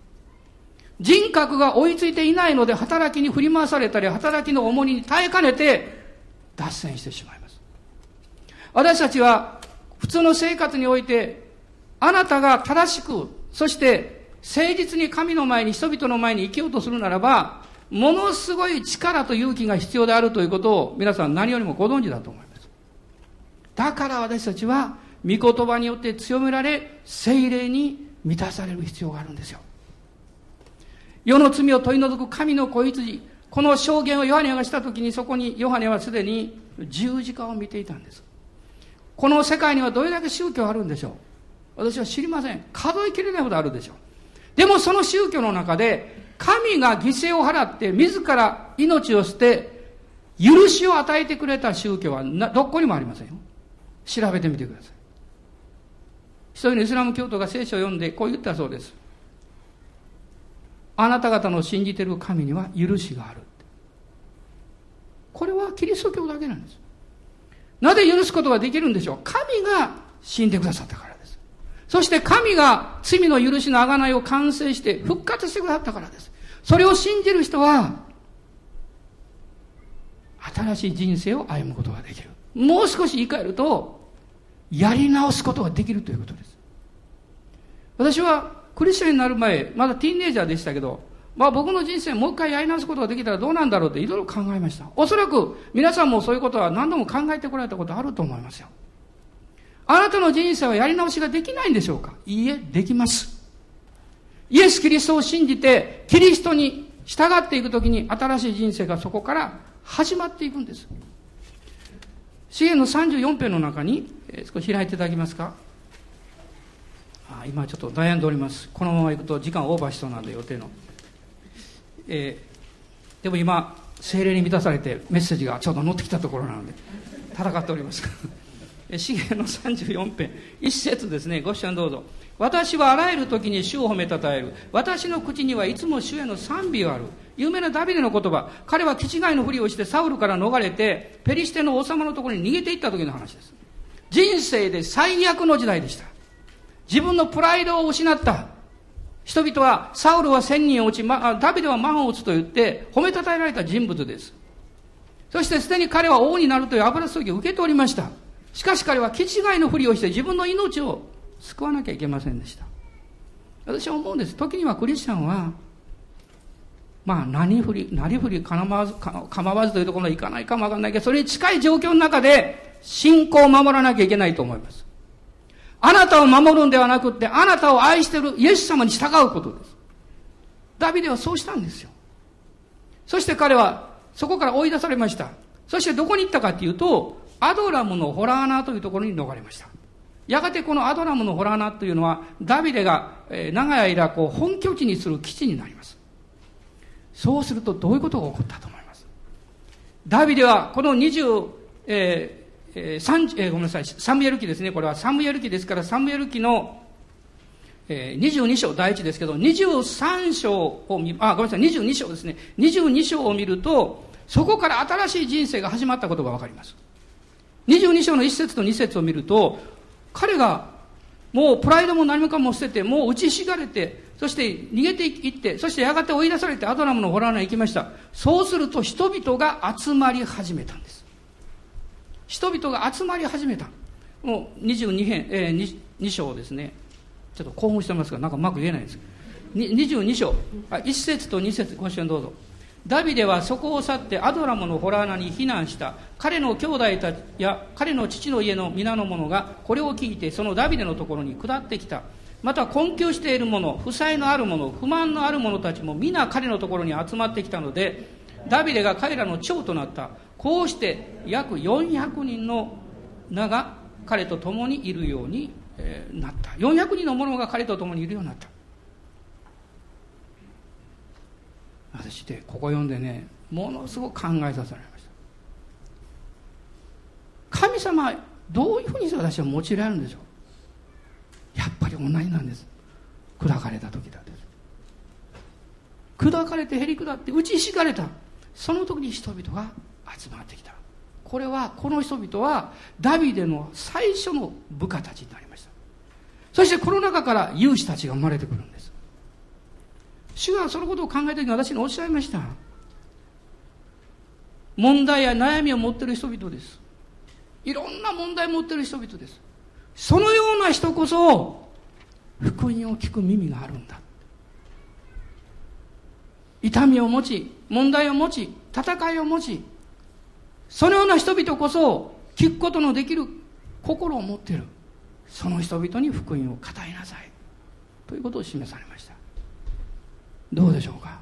人格が追いついていないので働きに振り回されたり、働きの重荷に耐えかねて脱線してしまいます。私たちは普通の生活において、あなたが正しく、そして誠実に神の前に、人々の前に生きようとするならば、ものすごい力と勇気が必要であるということを皆さん何よりもご存知だと思います。だから私たちは、御言葉によって強められ、聖霊に満たされる必要があるんですよ。世の罪を取り除く神の子羊、この証言をヨハネがしたときに、そこにヨハネはすでに十字架を見ていたんです。この世界にはどれだけ宗教あるんでしょう。私は知りません。数えきれないほどあるでしょう。でもその宗教の中で、神が犠牲を払って自ら命を捨て許しを与えてくれた宗教はどこにもありませんよ。調べてみてください。一人のイスラム教徒が聖書を読んでこう言ったそうです。あなた方の信じている神には許しがある。これはキリスト教だけなんです。なぜ許すことができるんでしょう。神が死んでくださったからです。そして神が罪の許しの贖いを完成して復活してくださったからです。それを信じる人は新しい人生を歩むことができる。もう少し言い換えると、やり直すことができるということです。私はクリスチャンになる前、まだティーンエイジャーでしたけど、まあ僕の人生もう一回やり直すことができたらどうなんだろうっていろいろ考えました。おそらく皆さんもそういうことは何度も考えてこられたことあると思いますよ。あなたの人生はやり直しができないんでしょうか。いいえ、できます。イエス・キリストを信じて、キリストに従っていくときに新しい人生がそこから始まっていくんです。詩篇のさんじゅうよん編の中に、えー、少し開いていただけますか。あ、今ちょっと悩んでおります。このままいくと時間オーバーしそうなんで予定の、えー、でも今聖霊に満たされてメッセージがちょうど乗ってきたところなので戦っております詩篇のさんじゅうよん編一節ですね。ご視聴どうぞ。私はあらゆる時に主を褒めたたえる。私の口にはいつも主への賛美がある。有名なダビデの言葉、彼は気違いのふりをしてサウルから逃れてペリシテの王様のところに逃げていった時の話です。人生で最悪の時代でした。自分のプライドを失った人々は、サウルは千人を打ち、ま、ダビデは万を打つと言って褒めたたえられた人物です。そしてすでに彼は王になるという油注ぎを受けておりました。しかし彼は気違いのふりをして自分の命を救わなきゃいけませんでした。私は思うんです。時にはクリスチャンはまあ何振り何振り構わず構わずというところに行かないかもわかんないけど、それに近い状況の中で信仰を守らなきゃいけないと思います。あなたを守るんではなくって、あなたを愛しているイエス様に従うことです。ダビデはそうしたんですよ。そして彼はそこから追い出されました。そしてどこに行ったかというと、アドラムのホラーナというところに逃れました。やがてこのアドラムのホラーナというのは、ダビデが長い間こう本拠地にする基地になります。そうするとどういうことが起こったと思います？ダビデはこの20、えー、30、えー、ごめんなさい、サムエル記ですね。これはサムエル記ですから、サムエル記のにじゅうに章第一ですけど、23章を見、あ、ごめんなさい、22章ですね。にじゅうに章を見ると、そこから新しい人生が始まったことがわかります。にじゅうに章のいち節とに節を見ると、彼がもうプライドも何もかも捨てて、もう打ちひしがれて、そして逃げていって、そしてやがて追い出されてアドラムのホラーナへ行きました。そうすると人々が集まり始めたんです。人々が集まり始めた。もう22編、えー、に, に章ですね。ちょっと興奮してますが、なんかうまく言えないんです。にじゅうに章、いち節とに節、ご一緒にどうぞ。ダビデはそこを去ってアドラムのホラーナに避難した。彼の兄弟たちや彼の父の家の皆の者がこれを聞いて、そのダビデのところに下ってきた。また困窮している者、負債のある者、不満のある者たちも皆彼のところに集まってきたので、ダビデが彼らの長となった。こうして約よんひゃく人の名が彼と共にいるようになった。よんひゃく人の者が彼と共にいるようになった。私でここ読んでね、ものすごく考えさせられました。神様どういうふうに私は用いられるんでしょう。やっぱり同じなんです。砕かれた時だって砕かれてへり下って打ちひしがれた、その時に人々が集まってきた。これはこの人々はダビデの最初の部下たちになりました。そしてこの中から勇士たちが生まれてくるんです。主がそのことを考えたときに私におっしゃいました。問題や悩みを持っている人々です。いろんな問題を持っている人々です。そのような人こそ福音を聞く耳があるんだ。痛みを持ち、問題を持ち、戦いを持ち、そのような人々こそ聞くことのできる心を持っている、その人々に福音を語りなさいということを示されました。どうでしょうか。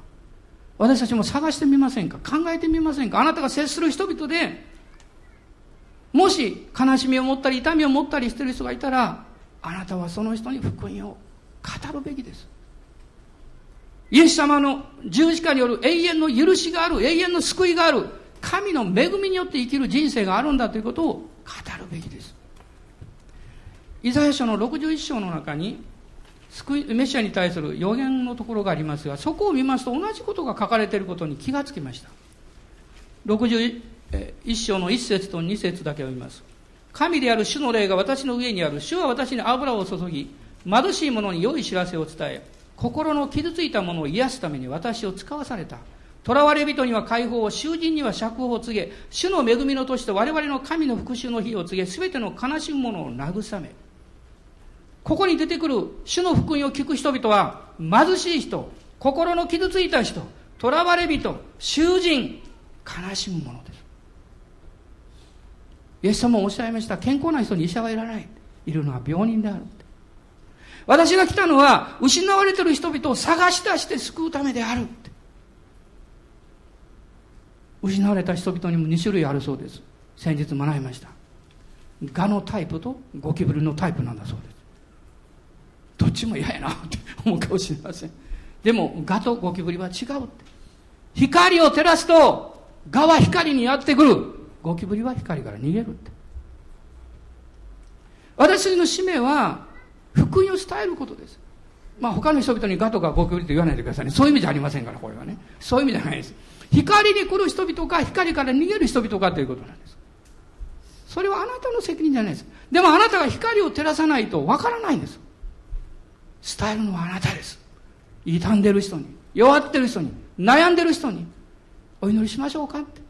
私たちも探してみませんか。考えてみませんか。あなたが接する人々で、もし悲しみを持ったり痛みを持ったりしている人がいたら、あなたはその人に福音を語るべきです。イエス様の十字架による永遠の許しがある、永遠の救いがある、神の恵みによって生きる人生があるんだということを語るべきです。イザヤ書のろくじゅういち章の中に救い、メシアに対する予言のところがありますが、そこを見ますと同じことが書かれていることに気がつきました。ろくじゅういち章のいち節とに節だけを見ます。神である主の霊が私の上にある。主は私に油を注ぎ、貧しい者に良い知らせを伝え、心の傷ついた者を癒すために私を使わされた。囚われ人には解放を、囚人には釈放を告げ、主の恵みの年と我々の神の復讐の日を告げ、すべての悲しむ者を慰め。ここに出てくる主の福音を聞く人々は、貧しい人、心の傷ついた人、囚われ人、囚人、悲しむ者です。イエス様もおっしゃいました。健康な人に医者はいらない、いるのは病人である。私が来たのは失われている人々を探し出して救うためである。失われた人々にもに種類あるそうです。先日学びました。ガのタイプとゴキブリのタイプなんだそうです。どっちも嫌やなって思うかもしれません。でもガとゴキブリは違うって。光を照らすとガは光にやってくる、ゴキブリは光から逃げるって。私の使命は福音を伝えることです。まあ他の人々にガとかゴキブリと言わないでくださいね。そういう意味じゃありませんから、これはね、そういう意味じゃないです。光に来る人々か光から逃げる人々かということなんです。それはあなたの責任じゃないです。でもあなたが光を照らさないとわからないんです。伝えるのはあなたです。傷んでる人に、弱ってる人に、悩んでる人にお祈りしましょうかって。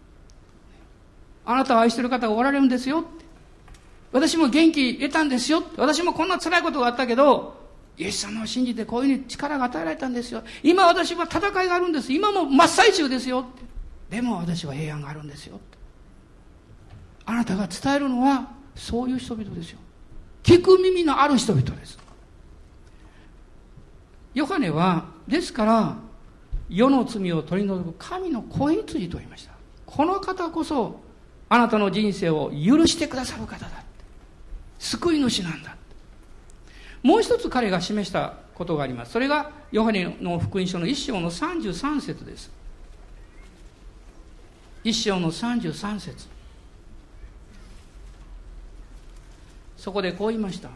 あなたを愛してる方がおられるんですよって。私も元気得たんですよって。私もこんな辛いことがあったけどイエス様を信じてこういうふうに力が与えられたんですよ。今私は戦いがあるんです。今も真っ最中ですよ。でも私は平安があるんですよ。あなたが伝えるのはそういう人々ですよ。聞く耳のある人々です。ヨハネはですから世の罪を取り除く神の子羊と言いました。この方こそあなたの人生を許してくださる方だ。救い主なんだ。もう一つ彼が示したことがあります。それがヨハネの福音書の一章のさんじゅうさん節です。一章のさんじゅうさん節。そこでこう言いました。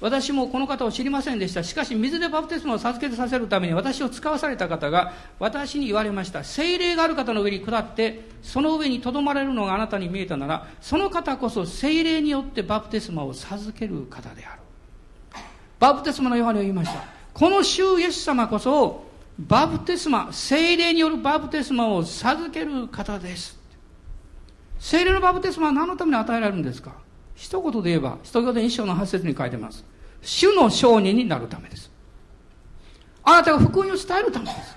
私もこの方を知りませんでした。しかし水でバプテスマを授けてさせるために私を使わされた方が私に言われました。聖霊がある方の上に下って、その上にとどまれるのがあなたに見えたなら、その方こそ聖霊によってバプテスマを授ける方である。バプテスマのヨハネを言いました。この主イエス様こそバプテスマ、聖霊によるバプテスマを授ける方です。聖霊のバプテスマは何のために与えられるんですか。一言で言えば、使徒行伝一章のはち節に書いてます。主の証人になるためです。あなたが福音を伝えるためです。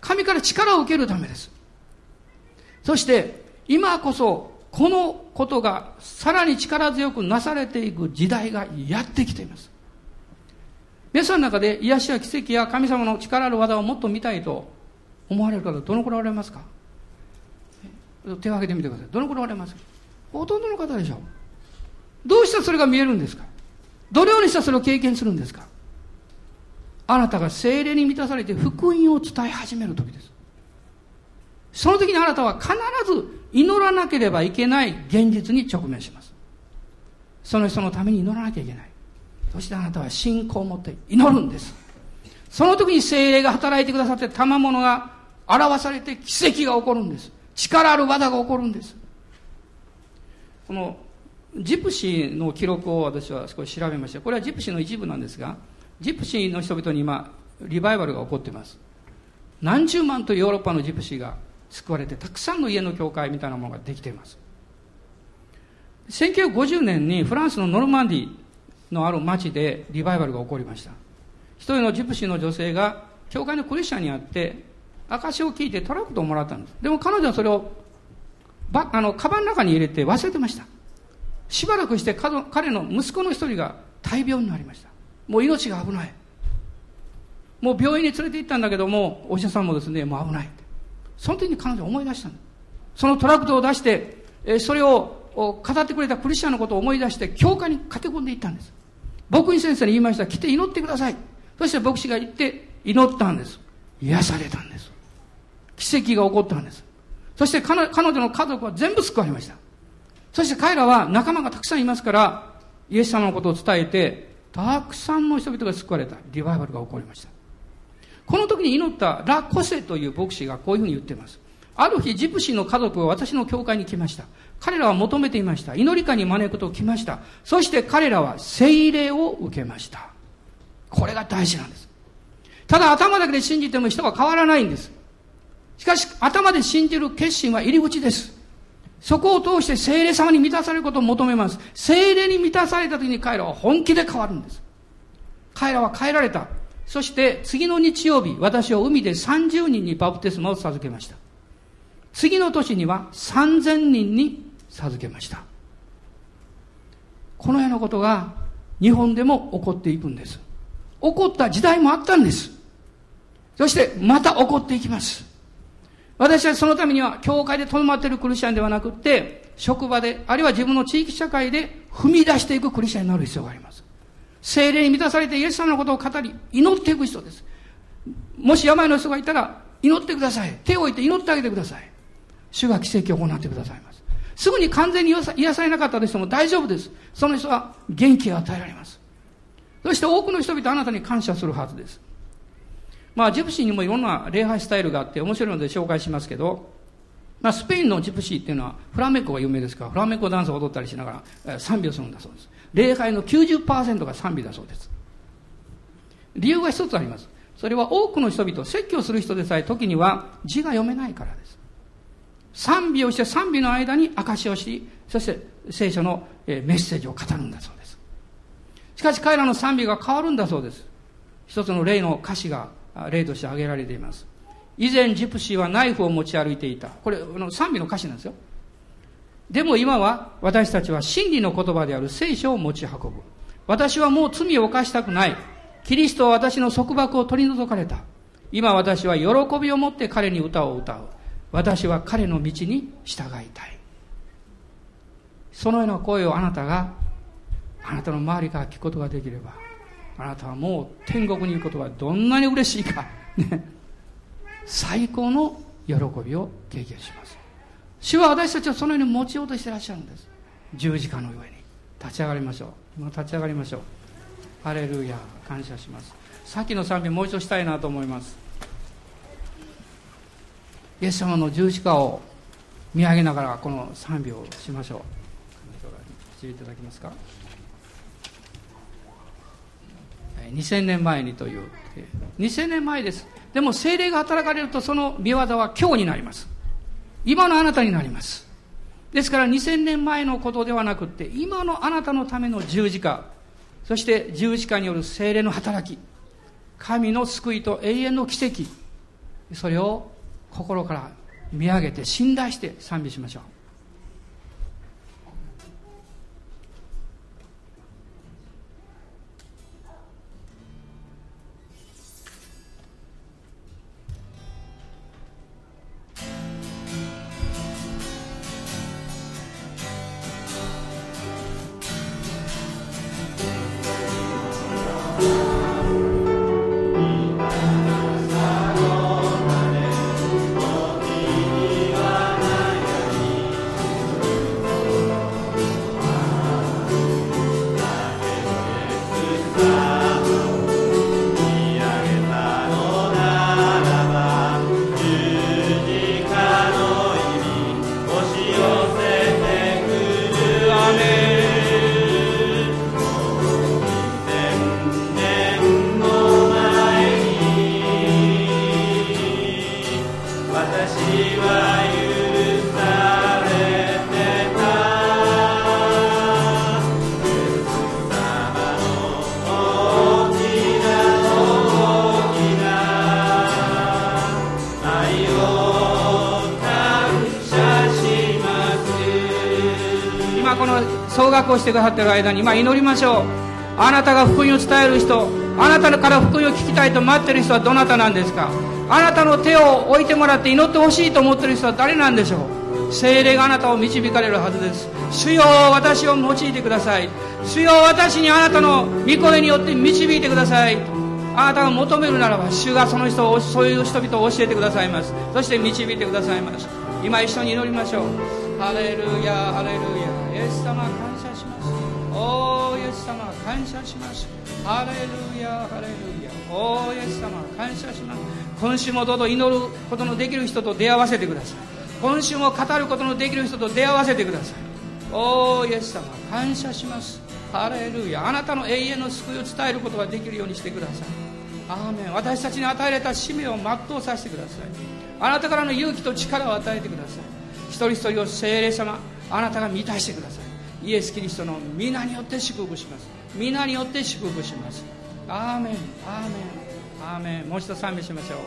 神から力を受けるためです。そして、今こそ、このことがさらに力強くなされていく時代がやってきています。皆さんの中で癒しや奇跡や神様の力ある技をもっと見たいと思われる方、どのくらいおられますか。手を挙げてみてください。どのくらいおられますか。ほとんどの方でしょう。どうしたらそれが見えるんですか。どのようにしたらそれを経験するんですか。あなたが聖霊に満たされて福音を伝え始める時です。その時にあなたは必ず祈らなければいけない現実に直面します。その人のために祈らなきゃいけない。そしてあなたは信仰を持って祈るんです。その時に聖霊が働いてくださって賜物が表されて奇跡が起こるんです。力ある技が起こるんです。このジプシーの記録を私は少し調べました。これはジプシーの一部なんですが、ジプシーの人々に今リバイバルが起こっています。何十万とヨーロッパのジプシーが救われて、たくさんの家の教会みたいなものができています。せんきゅうひゃくごじゅうねんにフランスのノルマンディのある町でリバイバルが起こりました。一人のジプシーの女性が教会のクリスチャンに会って証を聞いてトラクトをもらったんです。でも彼女はそれをばあのカバンの中に入れて忘れてました。しばらくして彼の息子の一人が大病になりました。もう命が危ない。もう病院に連れて行ったんだけども、お医者さんもですね、もう危ないって。その時に彼女は思い出したんです。そのトラクトを出して、えー、それを語ってくれたクリスチャンのことを思い出して教会に駆け込んでいったんです。牧師先生に言いました。来て祈ってください。そして牧師が行って祈ったんです。癒されたんです。奇跡が起こったんです。そして彼女の家族は全部救われました。そして彼らは仲間がたくさんいますから、イエス様のことを伝えて、たくさんの人々が救われた。リバイバルが起こりました。この時に祈ったラ・コセという牧師がこういうふうに言っています。ある日、ジプシーの家族は私の教会に来ました。彼らは求めていました。祈り会に招くと来ました。そして彼らは聖霊を受けました。これが大事なんです。ただ頭だけで信じても人は変わらないんです。しかし、頭で信じる決心は入り口です。そこを通して聖霊様に満たされることを求めます。聖霊に満たされた時に彼らは本気で変わるんです。彼らは変えられた。そして次の日曜日、私を海でさんじゅうにんにバプテスマを授けました。次の年にはさんぜんにんに授けました。このようなことが日本でも起こっていくんです。起こった時代もあったんです。そしてまた起こっていきます。私はそのためには教会で留まっているクリスチャンではなくて、職場で、あるいは自分の地域社会で踏み出していくクリスチャンになる必要があります。聖霊に満たされてイエス様のことを語り、祈っていく人です。もし病の人がいたら、祈ってください。手を置いて祈ってあげてください。主が奇跡を行ってくださいます。すぐに完全に癒されなかったとしても大丈夫です。その人は元気が与えられます。そして多くの人々はあなたに感謝するはずです。まあ、ジプシーにもいろんな礼拝スタイルがあって面白いので紹介しますけど、まあ、スペインのジプシーっていうのはフラメンコが有名ですから、フラメンコダンスを踊ったりしながら賛美をするんだそうです。礼拝の きゅうじゅっパーセント が賛美だそうです。理由が一つあります。それは多くの人々、説教する人でさえ時には字が読めないからです。賛美をして賛美の間に証しをし、そして聖書のメッセージを語るんだそうです。しかし彼らの賛美が変わるんだそうです。一つの例の歌詞が例として挙げられています。以前ジプシーはナイフを持ち歩いていた。これ賛美の歌詞なんですよ。でも今は私たちは真理の言葉である聖書を持ち運ぶ。私はもう罪を犯したくない。キリストは私の束縛を取り除かれた。今私は喜びを持って彼に歌を歌う。私は彼の道に従いたい。そのような声をあなたが、あなたの周りから聞くことができれば、あなたはもう天国にいることがどんなに嬉しいか、ね、最高の喜びを経験します。主は私たちをそのように持ちようとしていらっしゃるんです。十字架の上に立ち上がりましょう。立ち上がりましょう。ハレルヤ、感謝します。さっきの賛美もう一度したいなと思います。イエス様の十字架を見上げながらこの賛美をしましょう。お祈りいただけますか。にせんねんまえにという、にせんねんまえです。でも聖霊が働かれるとその見業は今日になります。今のあなたになります。ですからにせんねんまえのことではなくって今のあなたのための十字架、そして十字架による聖霊の働き、神の救いと永遠の奇跡、それを心から見上げて信頼して賛美しましょう。してくださっている間に今祈りましょう。あなたが福音を伝える人、あなたから福音を聞きたいと待っている人はどなたなんですか。あなたの手を置いてもらって祈ってほしいと思っている人は誰なんでしょう。聖霊があなたを導かれるはずです。主よ、私を用いてください。主よ、私にあなたの御声によって導いてください。あなたが求めるならば主がその人を、そういう人々を教えてくださいます。そして導いてくださいます。今一緒に祈りましょう。ハレルヤ、ハレルヤ。イエス様、感謝します。おー、イエス様、感謝します。ハレルヤ、ハレルヤ。おー、イエス様、感謝します。今週もどうぞ祈ることのできる人と出会わせてください。今週も語ることのできる人と出会わせてください。おー、イエス様、感謝します。ハレルヤ。あなたの永遠の救いを伝えることができるようにしてください。アーメン。私たちに与えられた使命を全うさせてください。あなたからの勇気と力を与えてください。一人一人を聖霊様、あなたが満たしてください。イエス・キリストの皆によって祝福します。皆によって祝福します。アーメン、アーメン、アーメン。もう一度賛美しましょう。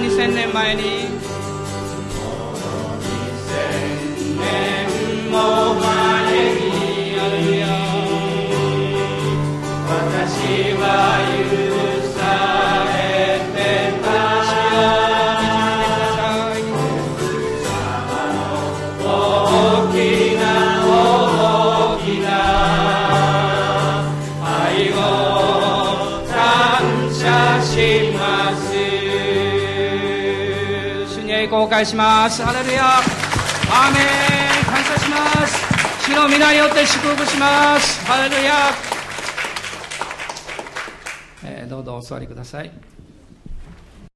にせんねんまえに公開します。ハレルヤ、アーメン。感謝します。主の皆によって祝福します。ハレルヤ、えー、どうぞお座りください。